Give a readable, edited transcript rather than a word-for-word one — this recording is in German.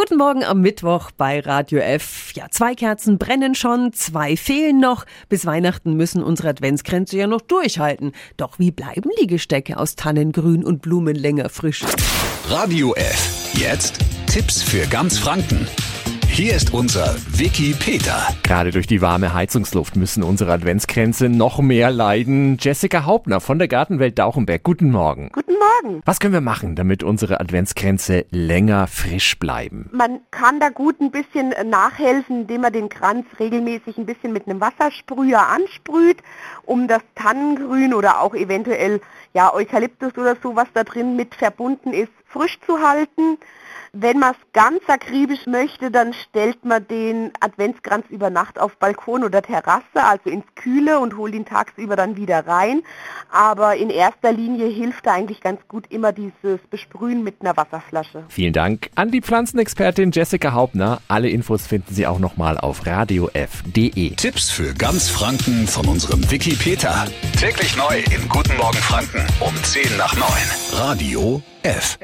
Guten Morgen am Mittwoch bei Radio F. Ja, 2 Kerzen brennen schon, 2 fehlen noch. Bis Weihnachten müssen unsere Adventskränze ja noch durchhalten. Doch wie bleiben die Gestecke aus Tannengrün und Blumen länger frisch? Radio F. Jetzt Tipps für ganz Franken. Hier ist unser Vicky Peter. Gerade durch die warme Heizungsluft müssen unsere Adventskränze noch mehr leiden. Jessica Hauptner von der Gartenwelt Dauchenberg. Guten Morgen. Guten Morgen. Was können wir machen, damit unsere Adventskränze länger frisch bleiben? Man kann da gut ein bisschen nachhelfen, indem man den Kranz regelmäßig ein bisschen mit einem Wassersprüher ansprüht, um das Tannengrün oder auch eventuell Eukalyptus oder so, was da drin mit verbunden ist, frisch zu halten. Wenn man es ganz akribisch möchte, dann stellt man den Adventskranz über Nacht auf Balkon oder Terrasse, also ins Kühle, und holt ihn tagsüber dann wieder rein. Aber in erster Linie hilft da eigentlich ganz gut immer dieses Besprühen mit einer Wasserflasche. Vielen Dank an die Pflanzenexpertin Jessica Hauptner. Alle Infos finden Sie auch nochmal auf radiof.de. Tipps für ganz Franken von unserem Vicky Peter. Täglich neu in Guten Morgen Franken um 8:50. Radio F.